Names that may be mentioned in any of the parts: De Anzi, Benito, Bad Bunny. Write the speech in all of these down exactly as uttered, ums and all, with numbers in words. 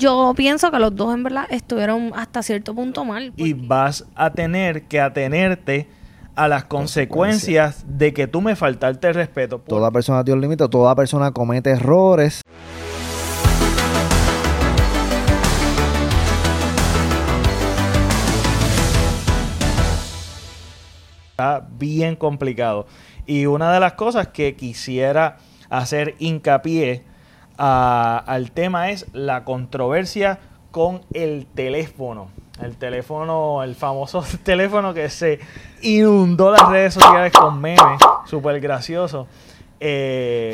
yo pienso que los dos en verdad estuvieron hasta cierto punto mal. Porque... Y vas a tener que atenerte a las consecuencias, consecuencias de que tú me faltaste el respeto. Por... Toda persona tiene un límite, toda persona comete errores. Está bien complicado. Y una de las cosas que quisiera hacer hincapié a, al tema es la controversia con el teléfono. El teléfono, el famoso teléfono que se inundó las redes sociales con memes, súper gracioso. Eh,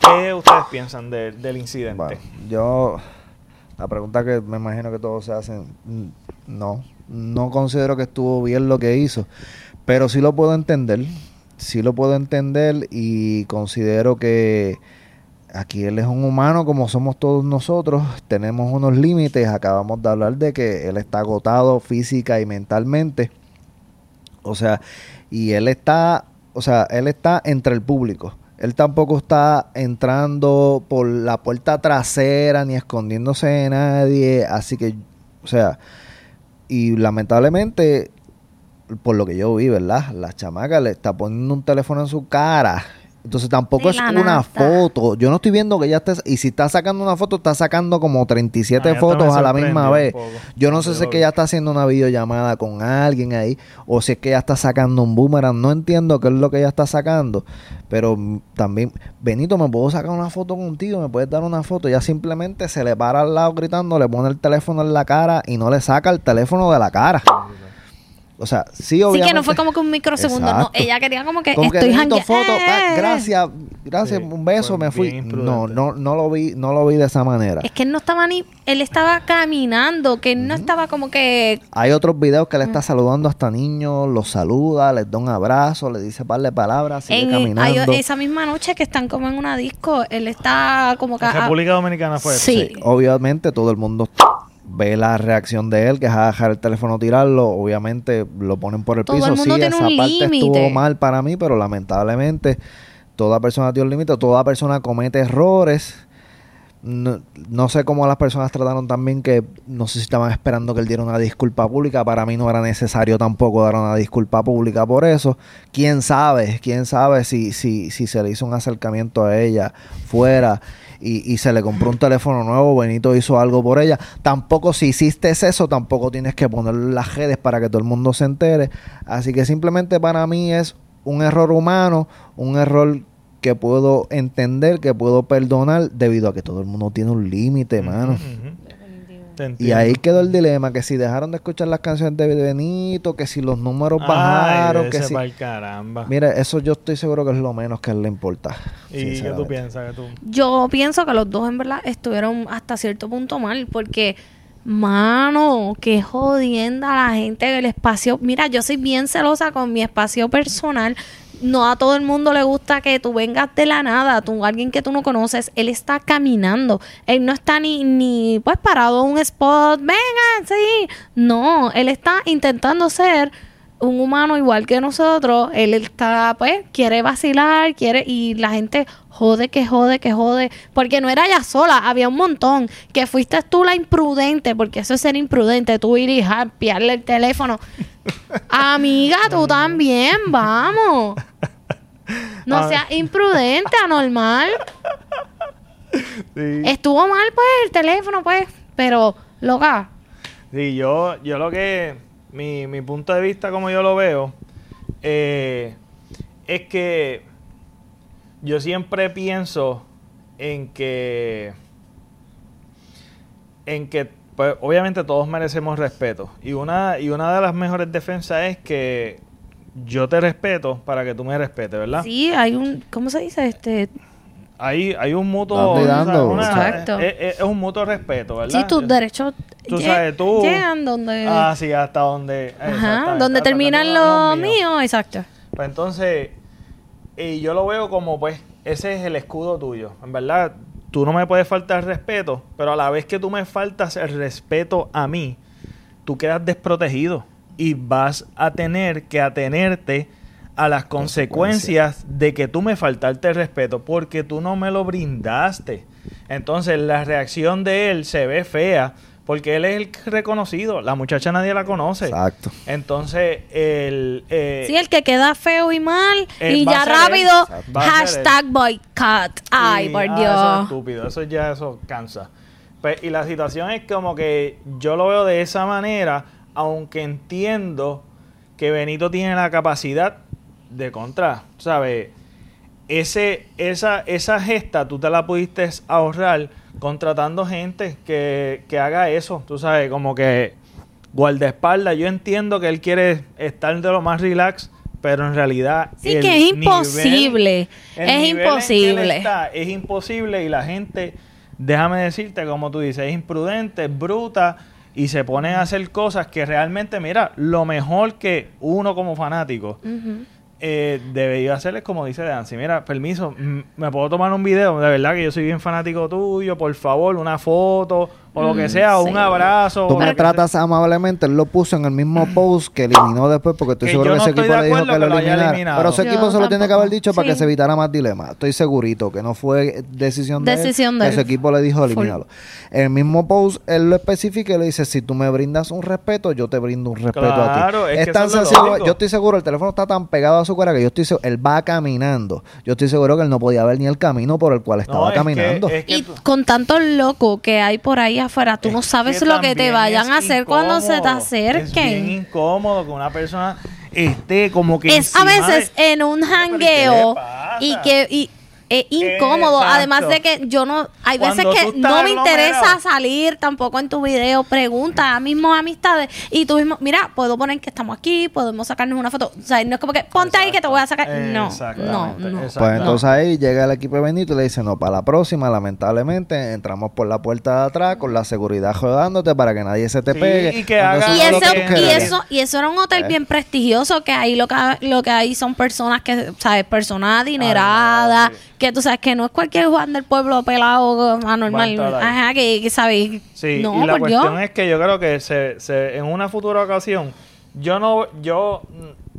¿Qué ustedes piensan de, del incidente? Bueno, yo, la pregunta que me imagino que todos se hacen, no, no considero que estuvo bien lo que hizo. Pero sí lo puedo entender, sí lo puedo entender y considero que aquí él es un humano como somos todos nosotros, tenemos unos límites, acabamos de hablar de que él está agotado física y mentalmente, o sea, y él está, o sea, él está entre el público, él tampoco está entrando por la puerta trasera ni escondiéndose de nadie, así que, o sea, y lamentablemente... Por lo que yo vi, ¿verdad? La chamaca le está poniendo un teléfono en su cara. Entonces tampoco es una foto. Yo no estoy viendo que ella esté... Y si está sacando una foto, está sacando como treinta y siete fotos a la misma vez. Yo no sé si es que ella está haciendo una videollamada con alguien ahí o si es que ella está sacando un boomerang. No entiendo qué es lo que ella está sacando. Pero también... Benito, ¿me puedo sacar una foto contigo? ¿Me puedes dar una foto? Ella simplemente se le para al lado gritando, le pone el teléfono en la cara y no le saca el teléfono de la cara. O sea, sí, obviamente. Sí, que no fue como que un microsegundo. Exacto. No, ella quería como que como estoy jangueando. Foto, eh. gracias, gracias, sí, un beso, me fui. No, no, no lo vi, no lo vi de esa manera. Es que él no estaba ni, él estaba caminando, que él no estaba como que. Hay otros videos que le está saludando hasta niños, los saluda, les da un abrazo, les dice par de palabras, sigue en, caminando. Hay, esa misma noche que están como en una disco, él está como que. En República Dominicana fue. Sí. sí, obviamente todo el mundo. Ve la reacción de él, que es a dejar el teléfono, tirarlo, obviamente lo ponen por el todo piso. El mundo sí, tiene esa un parte límite. Estuvo mal para mí, pero lamentablemente toda persona tiene un límite, toda persona comete errores. No, no sé cómo las personas trataron también que, no sé si estaban esperando que él diera una disculpa pública, para mí no era necesario tampoco dar una disculpa pública por eso. Quién sabe, quién sabe si, si, si se le hizo un acercamiento a ella fuera y, y se le compró un teléfono nuevo, Benito hizo algo por ella. Tampoco si hiciste eso, tampoco tienes que ponerlo en las redes para que todo el mundo se entere. Así que simplemente para mí es un error humano, un error que puedo entender, que puedo perdonar, debido a que todo el mundo tiene un límite, mano. Uh-huh, uh-huh. Y ahí quedó el dilema, que si dejaron de escuchar las canciones de Benito, que si los números Ay, bajaron, que si... Caramba. Mira, eso yo estoy seguro que es lo menos que le importa. ¿Y qué tú piensas? Que tú... Yo pienso que los dos en verdad estuvieron hasta cierto punto mal, porque... Mano, qué jodienda la gente del espacio. Mira, yo soy bien celosa con mi espacio personal. No a todo el mundo le gusta que tú vengas de la nada, tú, alguien que tú no conoces. Él está caminando, él no está ni, ni pues parado en un spot, vengan, sí. No, él está intentando ser un humano igual que nosotros. Él está, pues, quiere vacilar, quiere, y la gente jode, que jode, que jode, porque no era ella sola, había un montón, que fuiste tú la imprudente, porque eso es ser imprudente, tú ir y jampearle el teléfono. Amiga, tú también, vamos. No seas imprudente, anormal. Sí. Estuvo mal, pues, el teléfono, pues, pero, loca. Sí, yo, yo lo que... Mi, mi punto de vista, como yo lo veo, eh, es que yo siempre pienso en que, en que pues, obviamente todos merecemos respeto. Y una, y una de las mejores defensas es que yo te respeto para que tú me respetes, ¿verdad? Sí, hay un... ¿Cómo se dice? Este... Hay, hay un mutuo... Dando, una, exacto. Es, es, es un mutuo respeto, ¿verdad? Sí, tus derechos... Tú Lleg- sabes, tú... Llegan donde... Ah, sí, hasta donde... Ajá, donde terminan los míos, exacto. Pues entonces, y yo lo veo como, pues, ese es el escudo tuyo. En verdad, tú no me puedes faltar respeto, pero a la vez que tú me faltas el respeto a mí, tú quedas desprotegido y vas a tener que atenerte a las consecuencias de que tú me faltaste el respeto porque tú no me lo brindaste. Entonces la reacción de él se ve fea porque él es el reconocido. La muchacha nadie la conoce. Exacto. Entonces el... Eh, sí, el que queda feo y mal y ya rápido él, hashtag boycott. Ay, y, por ah, Dios. Eso es estúpido. Eso ya eso cansa. Pues, y la situación es como que yo lo veo de esa manera, aunque entiendo que Benito tiene la capacidad de contra, ¿sabes? Ese, esa, esa gesta tú te la pudiste ahorrar contratando gente que, que haga eso, tú sabes, como que guardaespaldas. Yo entiendo que él quiere estar de lo más relax, pero en realidad... Sí, el que es imposible, nivel, es imposible. En que él está, es imposible y la gente, déjame decirte, como tú dices, es imprudente, es bruta y se ponen a hacer cosas que realmente, mira, lo mejor que uno como fanático... Uh-huh. Eh, debería hacerles como dice De Anzi. Mira, permiso, ¿me puedo tomar un video? De verdad que yo soy bien fanático tuyo, por favor, una foto o lo que sea, mm, un sí. abrazo. Tú me tratas sea. amablemente. Él lo puso en el mismo post que eliminó después, porque estoy que seguro que no ese equipo le dijo que lo eliminara. Pero ese yo equipo se lo tiene que haber dicho sí. para que se evitara más dilemas. Estoy segurito que no fue decisión, decisión de él. De él. Ese equipo le dijo eliminarlo. El mismo post, él lo especifica y le dice, si tú me brindas un respeto, yo te brindo un respeto claro, a ti. Es, es tan sencillo. Yo estoy seguro, el teléfono está tan pegado a su cara que yo estoy seguro, él va caminando. Yo estoy seguro que él no podía ver ni el camino por el cual estaba no, caminando. Es que, es que y con tanto loco que hay por ahí afuera, tú es no sabes que lo que te vayan a hacer incómodo, cuando se te acerquen. Es bien incómodo que una persona esté como que es a veces de... en un jangueo y que y es incómodo. Exacto. Además de que yo no, hay cuando veces que no me interesa salir tampoco en tu video, pregunta a mismos amistades y tú mismo, mira, puedo poner que estamos aquí, podemos sacarnos una foto. O sea, no es como que ponte Exacto. ahí que te voy a sacar. No, no, no. Pues entonces ahí llega el equipo de Benito y le dice, no, para la próxima, lamentablemente, entramos por la puerta de atrás con la seguridad jodándote para que nadie se te sí, pegue. Y, que haga y, eso, que y, eso, y eso era un hotel eh. bien prestigioso, que ahí lo que, lo que hay son personas que, sabes, personas adineradas, ah, sí. que tú sabes que no es cualquier Juan del pueblo pelado anormal. Ajá, que, que sabes. Sí, no, y la cuestión yo. es que yo creo que se, se, en una futura ocasión, yo no, yo,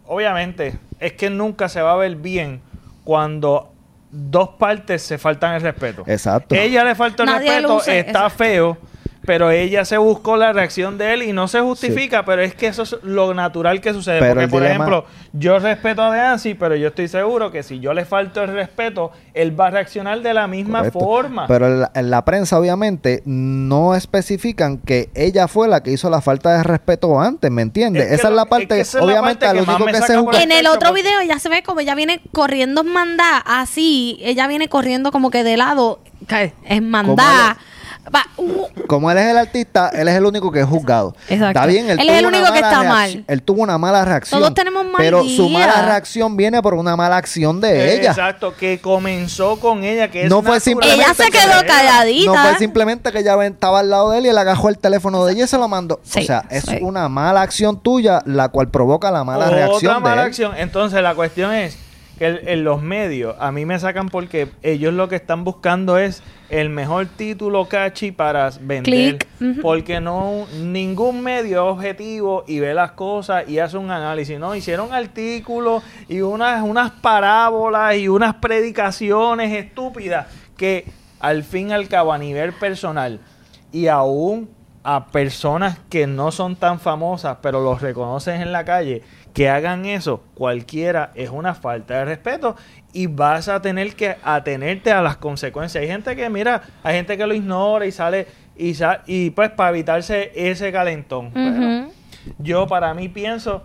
obviamente, es que nunca se va a ver bien cuando dos partes se faltan el respeto. Exacto. Ella le falta el Nadie respeto, está Exacto. feo, pero ella se buscó la reacción de él y no se justifica, sí. pero es que eso es lo natural que sucede. Pero porque, por dilema... ejemplo, yo respeto a De Anzi, pero yo estoy seguro que si yo le falto el respeto, él va a reaccionar de la misma Correcto. forma. Pero en la, en la prensa, obviamente, no especifican que ella fue la que hizo la falta de respeto antes, ¿me entiendes? Es esa es la parte, es que obviamente, lo único que se... En el otro por... video ya se ve como ella viene corriendo mandada, así, ella viene corriendo como que de lado, es mandada. Como él es el artista, él es el único que es juzgado. Exacto. Está bien, él, él es el único que está mal. Él tuvo una mala reacción. Todos tenemos mal Pero día. su mala reacción viene por una mala acción de eh, ella. Exacto, que comenzó con ella. Que no es fue simplemente ella se quedó que calladita. No fue simplemente que ella estaba al lado de él y él agajó el teléfono de ella y se lo mandó. Sí, o sea, es sí. una mala acción tuya la cual provoca la mala Otra reacción. Otra mala de él. acción. Entonces, la cuestión es. En los medios, a mí me sacan porque ellos lo que están buscando es el mejor título catchy para vender. Uh-huh. Porque no ningún medio es objetivo y ve las cosas y hace un análisis. No, hicieron artículos y unas, unas parábolas y unas predicaciones estúpidas que al fin y al cabo a nivel personal y aún a personas que no son tan famosas pero los reconoces en la calle, que hagan eso, cualquiera, es una falta de respeto y vas a tener que atenerte a las consecuencias. Hay gente que, mira, hay gente que lo ignora y sale, y, sal, y pues para evitarse ese calentón. Uh-huh. Yo para mí pienso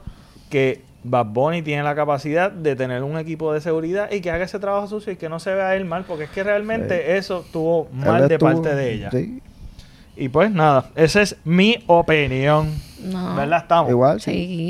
que Bad Bunny tiene la capacidad de tener un equipo de seguridad y que haga ese trabajo sucio y que no se vea él mal, porque es que realmente sí. eso estuvo mal él de estuvo, parte de ella. Sí. Y pues nada, esa es mi opinión. No. ¿Verdad? Estamos. Igual, sí. sí.